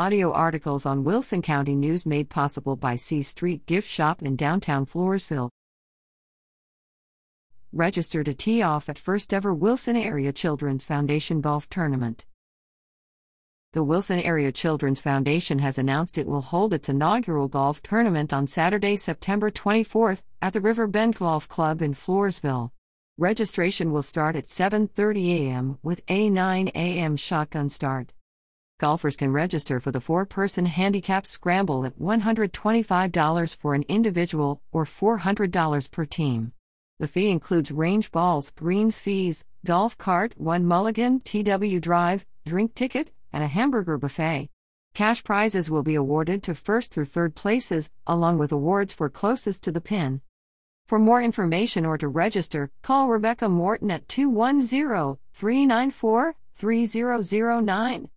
Audio articles on Wilson County News made possible by C Street Gift Shop in downtown Floresville. Register to tee off at first ever Wilson Area Children's Foundation golf tournament. The Wilson Area Children's Foundation has announced it will hold its inaugural golf tournament on Saturday, September 24th, at the River Bend Golf Club in Floresville. Registration will start at 7:30 a.m. with a 9 a.m. shotgun start. Golfers can register for the four-person handicap scramble at $125 for an individual or $400 per team. The fee includes range balls, greens fees, golf cart, one mulligan, TW drive, drink ticket, and a hamburger buffet. Cash prizes will be awarded to first through third places, along with awards for closest to the pin. For more information or to register, call Rebecca Morton at 210-394-3009.